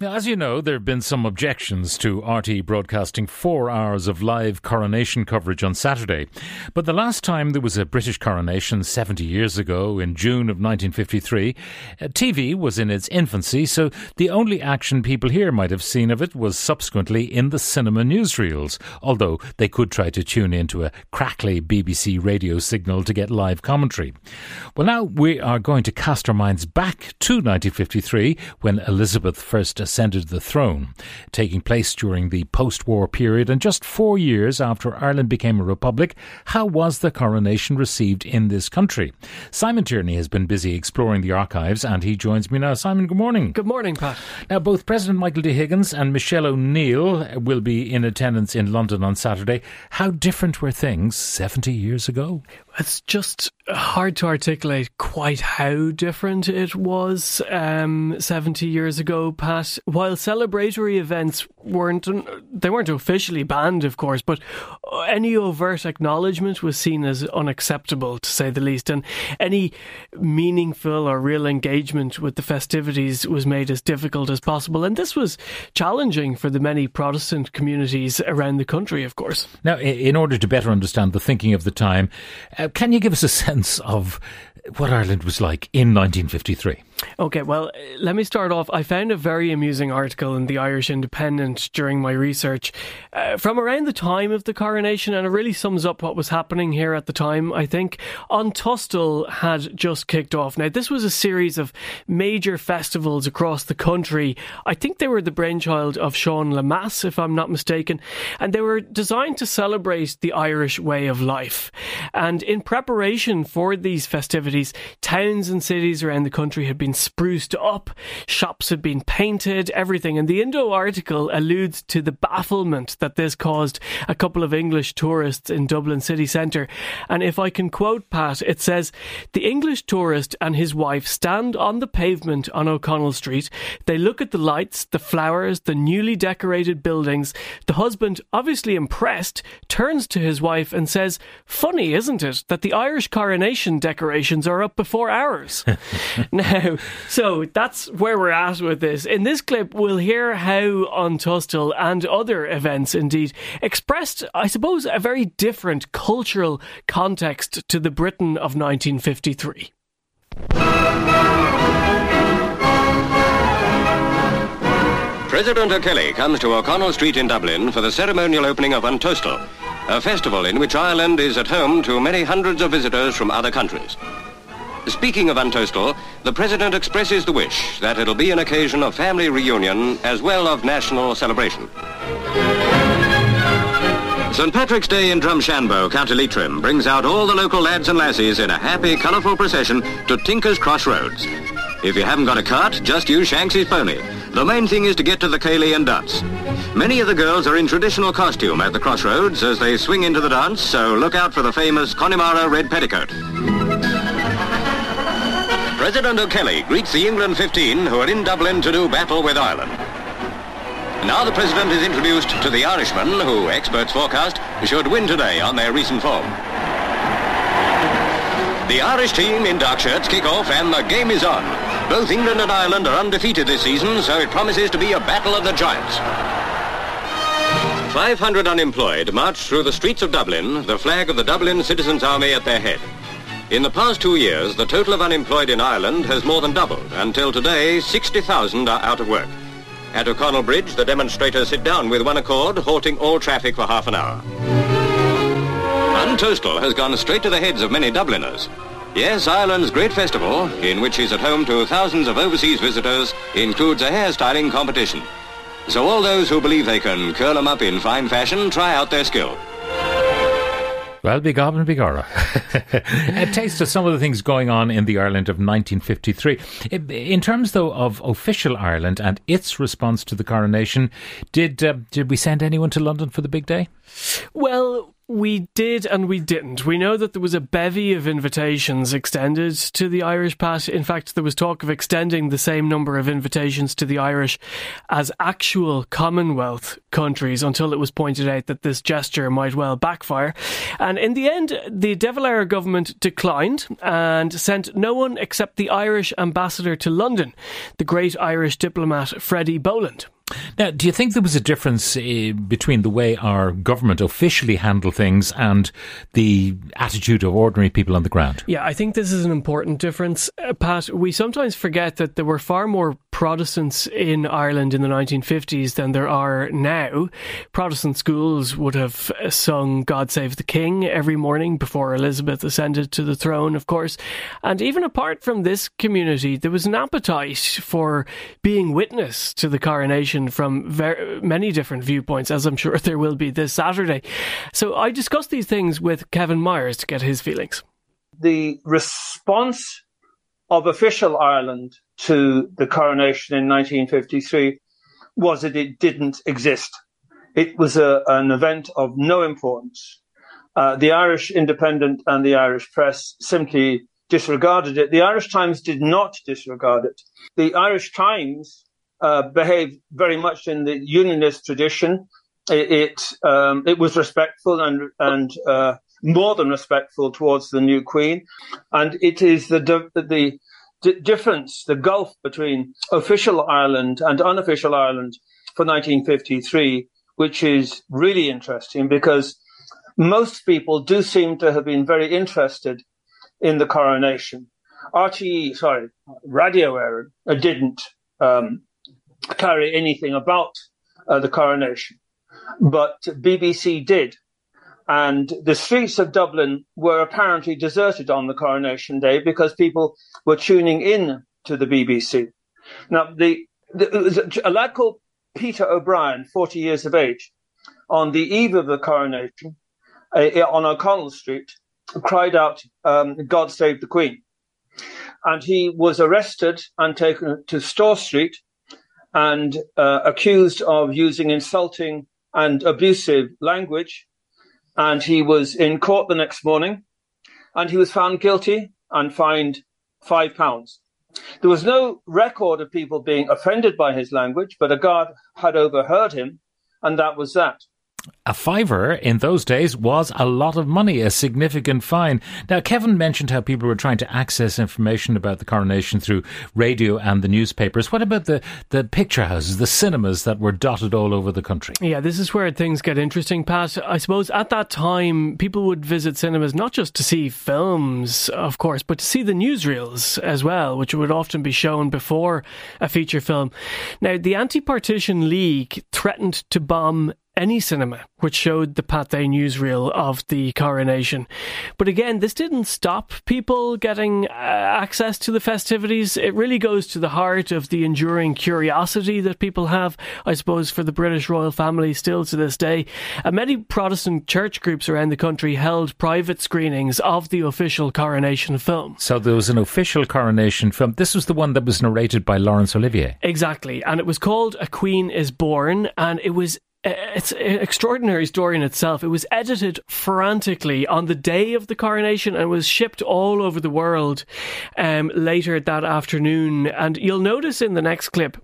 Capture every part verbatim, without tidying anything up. Now, as you know, there have been some objections to R T broadcasting four hours of live coronation coverage on Saturday. But the last time there was a British coronation seventy years ago, in June of nineteen fifty-three, T V was in its infancy, so the only action people here might have seen of it was subsequently in the cinema newsreels, although they could try to tune into a crackly B B C radio signal to get live commentary. Well, now we are going to cast our minds back to nineteen fifty-three, when Elizabeth first ascended the throne, taking place during the post-war period, and just four years after Ireland became a republic. How was the coronation received in this country? Simon Tierney has been busy exploring the archives, and he joins me now. Simon, good morning. Good morning, Pat. Now, both President Michael D Higgins and Michelle O'Neill will be in attendance in London on Saturday. How different were things seventy years ago? It's just hard to articulate quite how different it was um, seventy years ago, Pat. While celebratory events weren't, they weren't officially banned, of course, but any overt acknowledgement was seen as unacceptable, to say the least, and any meaningful or real engagement with the festivities was made as difficult as possible. And this was challenging for the many Protestant communities around the country, of course. Now, in order to better understand the thinking of the time, uh, can you give us a sense of what Ireland was like in nineteen fifty-three? Okay, well, let me start off. I found a very amusing article in the Irish Independent during my research uh, from around the time of the coronation, and it really sums up what was happening here at the time, I think. An Tóstal had just kicked off. Now, this was a series of major festivals across the country. I think they were the brainchild of Seán Lemass, if I'm not mistaken, and they were designed to celebrate the Irish way of life. And in preparation for these festivities, towns and cities around the country had been spruced up, shops had been painted, everything. And the Indo article alludes to the bafflement that this caused a couple of English tourists in Dublin city centre. And if I can quote, Pat, it says, "The English tourist and his wife stand on the pavement on O'Connell Street. They look at the lights, the flowers, the newly decorated buildings. The husband, obviously impressed, turns to his wife and says, 'Funny, isn't it, that the Irish coronation decorations are up before ours?'" Now, so that's where we're at with this. In this clip, we'll hear how An Tóstal and other events indeed expressed, I suppose, a very different cultural context to the Britain of nineteen fifty-three. President O'Kelly comes to O'Connell Street in Dublin for the ceremonial opening of An Tóstal, a festival in which Ireland is at home to many hundreds of visitors from other countries. Speaking of An Tóstal, the President expresses the wish that it'll be an occasion of family reunion as well of national celebration. Saint Patrick's Day in Drumshanbo, County Leitrim, brings out all the local lads and lassies in a happy, colourful procession to Tinker's Crossroads. If you haven't got a cart, just use Shanksy's pony. The main thing is to get to the Cayley and dance. Many of the girls are in traditional costume at the crossroads as they swing into the dance, so look out for the famous Connemara red petticoat. President O'Kelly greets the England fifteen who are in Dublin to do battle with Ireland. Now the President is introduced to the Irishmen who, experts forecast, should win today on their recent form. The Irish team in dark shirts kick off and the game is on. Both England and Ireland are undefeated this season, so it promises to be a battle of the giants. five hundred unemployed march through the streets of Dublin, the flag of the Dublin Citizens' Army at their head. In the past two years, the total of unemployed in Ireland has more than doubled. Until today, sixty thousand are out of work. At O'Connell Bridge, the demonstrators sit down with one accord, halting all traffic for half an hour. An Tóstal has gone straight to the heads of many Dubliners. Yes, Ireland's great festival, in which is at home to thousands of overseas visitors, includes a hairstyling competition. So all those who believe they can curl them up in fine fashion try out their skill. Well, begob and begorra. A taste of some of the things going on in the Ireland of nineteen fifty-three. In terms, though, of official Ireland and its response to the coronation, did uh, did we send anyone to London for the big day? Well, we did and we didn't. We know that there was a bevy of invitations extended to the Irish, Pat. In fact, there was talk of extending the same number of invitations to the Irish as actual Commonwealth countries until it was pointed out that this gesture might well backfire. And in the end, the De Valera government declined and sent no one except the Irish ambassador to London, the great Irish diplomat Freddie Boland. Now, do you think there was a difference uh, between the way our government officially handled things and the attitude of ordinary people on the ground? Yeah, I think this is an important difference, uh, Pat. We sometimes forget that there were far more Protestants in Ireland in the nineteen fifties than there are now. Protestant schools would have sung God Save the King every morning before Elizabeth ascended to the throne, of course. And even apart from this community, there was an appetite for being witness to the coronation from very many different viewpoints, as I'm sure there will be this Saturday. So I discussed these things with Kevin Myers to get his feelings. The response of official Ireland to the coronation in nineteen fifty-three was that it didn't exist. It was a, an event of no importance. Uh, the Irish Independent and the Irish press simply disregarded it. The Irish Times did not disregard it. The Irish Times Uh, behaved very much in the unionist tradition. It it, um, it was respectful and and uh, more than respectful towards the new Queen. And it is the the, the difference, the gulf between official Ireland and unofficial Ireland for nineteen fifty-three, which is really interesting, because most people do seem to have been very interested in the coronation. R T E, sorry, Radio Éireann uh, didn't. Um, carry anything about uh, the coronation, but B B C did, and the streets of Dublin were apparently deserted on the coronation day because people were tuning in to the B B C. Now, the, the a lad called Peter O'Brien, forty years of age, on the eve of the coronation uh, on O'Connell Street, cried out, um, "God save the Queen," and he was arrested and taken to Store Street and uh, accused of using insulting and abusive language. And he was in court the next morning, and he was found guilty and fined five pounds. There was no record of people being offended by his language, but a guard had overheard him, and that was that. A fiver in those days was a lot of money, a significant fine. Now, Kevin mentioned how people were trying to access information about the coronation through radio and the newspapers. What about the, the picture houses, the cinemas that were dotted all over the country? Yeah, this is where things get interesting, Pat. I suppose at that time, people would visit cinemas not just to see films, of course, but to see the newsreels as well, which would often be shown before a feature film. Now, the Anti-Partition League threatened to bomb any cinema which showed the Pathé newsreel of the coronation. But again, this didn't stop people getting uh, access to the festivities. It really goes to the heart of the enduring curiosity that people have, I suppose, for the British royal family still to this day. And many Protestant church groups around the country held private screenings of the official coronation film. So there was an official coronation film. This was the one that was narrated by Laurence Olivier. Exactly. And it was called A Queen Is Born, and it was It's an extraordinary story in itself. It was edited frantically on the day of the coronation and was shipped all over the world um, later that afternoon. And you'll notice in the next clip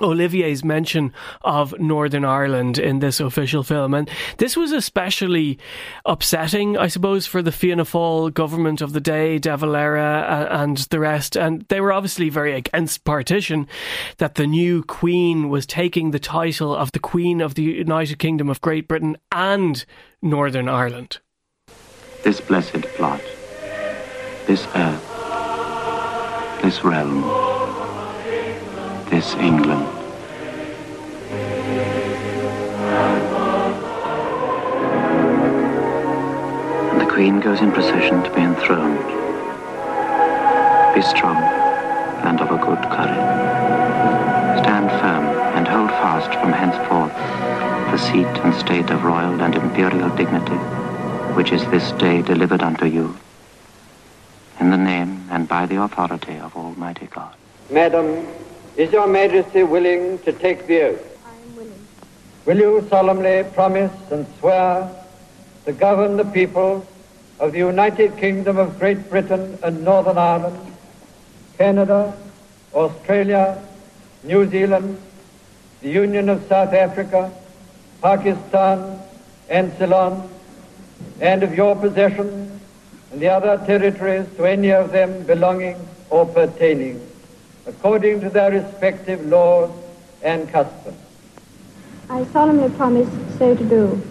Olivier's mention of Northern Ireland in this official film. And this was especially upsetting, I suppose, for the Fianna Fáil government of the day, De Valera and the rest. And they were obviously very against partition, that the new Queen was taking the title of the Queen of the United Kingdom of Great Britain and Northern Ireland. This blessed plot, this earth, this realm, this England. And the Queen goes in procession to be enthroned. Be strong and of a good courage. Stand firm and hold fast from henceforth the seat and state of royal and imperial dignity, which is this day delivered unto you, in the name and by the authority of Almighty God. Madam, is your Majesty willing to take the oath? I am willing. Will you solemnly promise and swear to govern the people of the United Kingdom of Great Britain and Northern Ireland, Canada, Australia, New Zealand, the Union of South Africa, Pakistan, and Ceylon, and of your possessions and the other territories to any of them belonging or pertaining, according to their respective laws and customs. I solemnly promise so to do.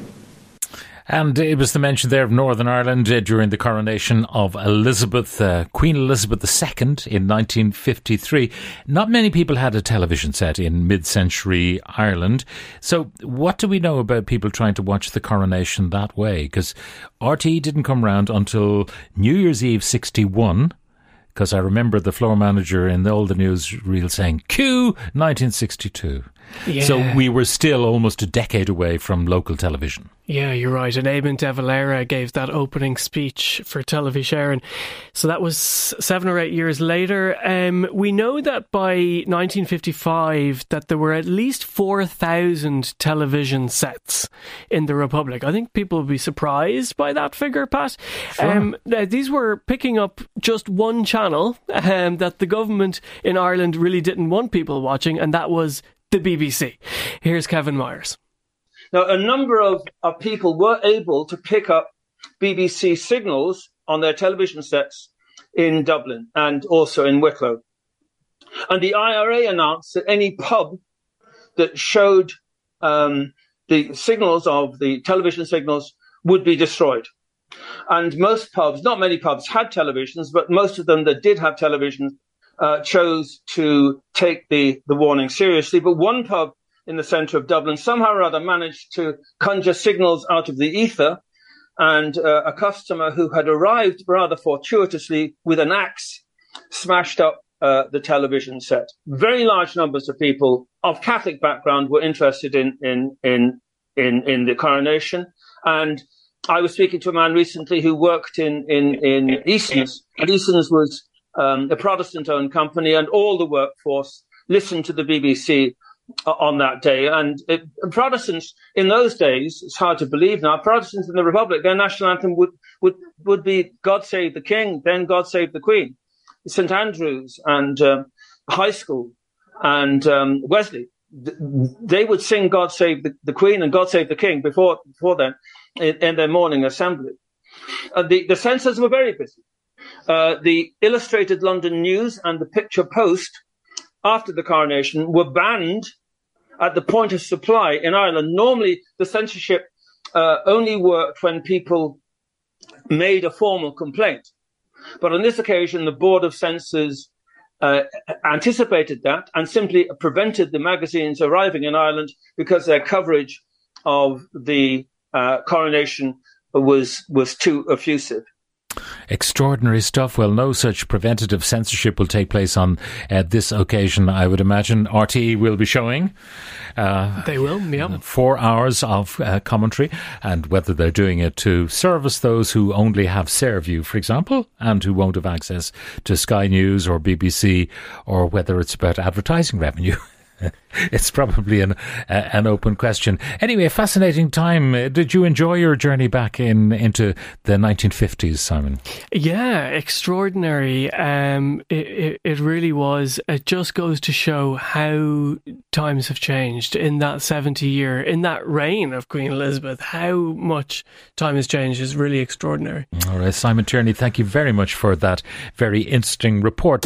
And it was the mention there of Northern Ireland uh, during the coronation of Elizabeth, uh, Queen Elizabeth the Second in nineteen fifty-three. Not many people had a television set in mid-century Ireland. So what do we know about people trying to watch the coronation that way? Because R T didn't come round until New Year's Eve sixty-one, because I remember the floor manager in the, all the newsreel saying, Q nineteen sixty-two. Yeah. So we were still almost a decade away from local television. Yeah, you're right. And Eamon de Valera gave that opening speech for Televis Éireann. So that was seven or eight years later. Um, we know that by nineteen fifty-five that there were at least four thousand television sets in the Republic. I think people would be surprised by that figure, Pat. Sure. Um, these were picking up just one channel um, that the government in Ireland really didn't want people watching, and that was the B B C. Here's Kevin Myers. Now, a number of, of people were able to pick up B B C signals on their television sets in Dublin and also in Wicklow. And the I R A announced that any pub that showed um, the signals of the television signals would be destroyed. And most pubs, not many pubs had televisions, but most of them that did have televisions Uh, chose to take the, the warning seriously. But one pub in the centre of Dublin somehow or other managed to conjure signals out of the ether, and uh, a customer who had arrived rather fortuitously with an axe smashed up uh, the television set. Very large numbers of people of Catholic background were interested in, in, in, in, in the coronation. And I was speaking to a man recently who worked in, in, in Easton's, and Easton's was Um, a Protestant-owned company, and all the workforce listened to the B B C uh, on that day. And it, Protestants in those days, it's hard to believe now, Protestants in the Republic, their national anthem would, would, would be God Save the King, then God Save the Queen. Saint Andrew's and um, High School and um, Wesley, th- they would sing God Save the, the Queen and God Save the King before, before then in, in their morning assembly. Uh, the, the censors were very busy. Uh, the Illustrated London News and the Picture Post, after the coronation, were banned at the point of supply in Ireland. Normally, the censorship uh, only worked when people made a formal complaint. But on this occasion, the Board of Censors uh, anticipated that and simply prevented the magazines arriving in Ireland because their coverage of the uh, coronation was, was too effusive. Extraordinary stuff. Well, no such preventative censorship will take place on uh, this occasion, I would imagine. R T will be showing. Uh, they will, yeah. Four hours of uh, commentary, and whether they're doing it to service those who only have Saorview, for example, and who won't have access to Sky News or B B C, or whether it's about advertising revenue. It's probably an uh, an open question. Anyway, a fascinating time. Did you enjoy your journey back in into the nineteen fifties, Simon? Yeah, extraordinary. Um, it, it, it really was. It just goes to show how times have changed in that seventy year, in that reign of Queen Elizabeth. How much time has changed is really extraordinary. All right, Simon Tierney, thank you very much for that very interesting report.